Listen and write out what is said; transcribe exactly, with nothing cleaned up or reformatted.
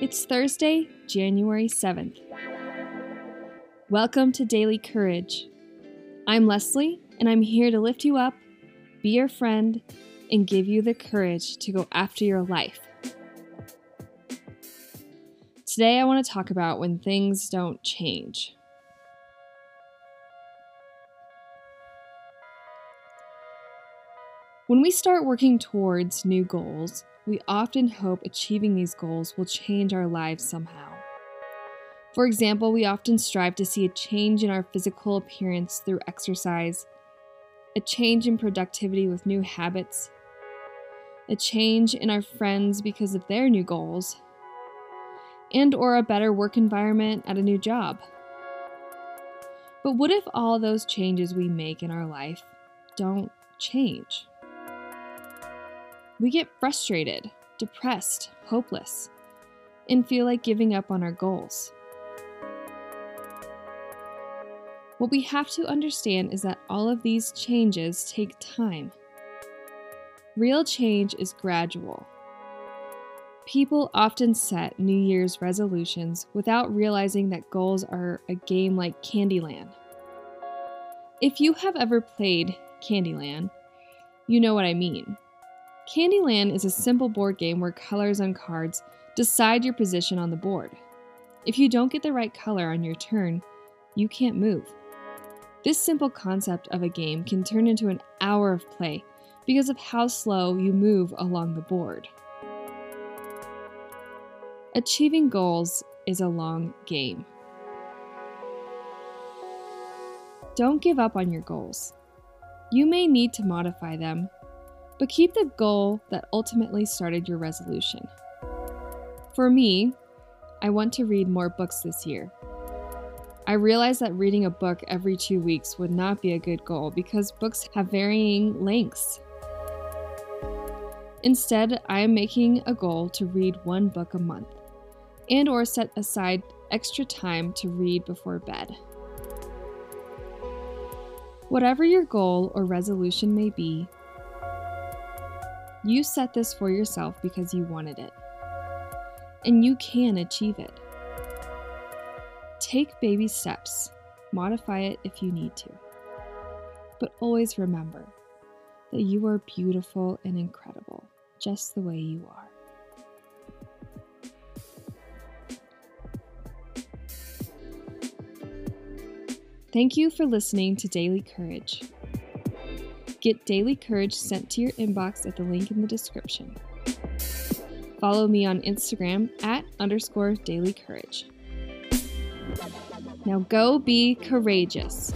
It's Thursday, January seventh. Welcome to Daily Courage. I'm Leslie, and I'm here to lift you up, be your friend, and give you the courage to go after your life. Today I want to talk about when things don't change. When we start working towards new goals, we often hope achieving these goals will change our lives somehow. For example, we often strive to see a change in our physical appearance through exercise, a change in productivity with new habits, a change in our friends because of their new goals, and or a better work environment at a new job. But what if all those changes we make in our life don't change? We get frustrated, depressed, hopeless, and feel like giving up on our goals. What we have to understand is that all of these changes take time. Real change is gradual. People often set New Year's resolutions without realizing that goals are a game like Candyland. If you have ever played Candyland, you know what I mean. Candyland is a simple board game where colors on cards decide your position on the board. If you don't get the right color on your turn, you can't move. This simple concept of a game can turn into an hour of play because of how slow you move along the board. Achieving goals is a long game. Don't give up on your goals. You may need to modify them, but keep the goal that ultimately started your resolution. For me, I want to read more books this year. I realized that reading a book every two weeks would not be a good goal because books have varying lengths. Instead, I am making a goal to read one book a month and or set aside extra time to read before bed. Whatever your goal or resolution may be, you set this for yourself because you wanted it, and you can achieve it. Take baby steps, modify it if you need to, but always remember that you are beautiful and incredible just the way you are. Thank you for listening to Daily Courage. Get Daily Courage sent to your inbox at the link in the description. Follow me on Instagram at underscore Daily Courage. Now go be courageous.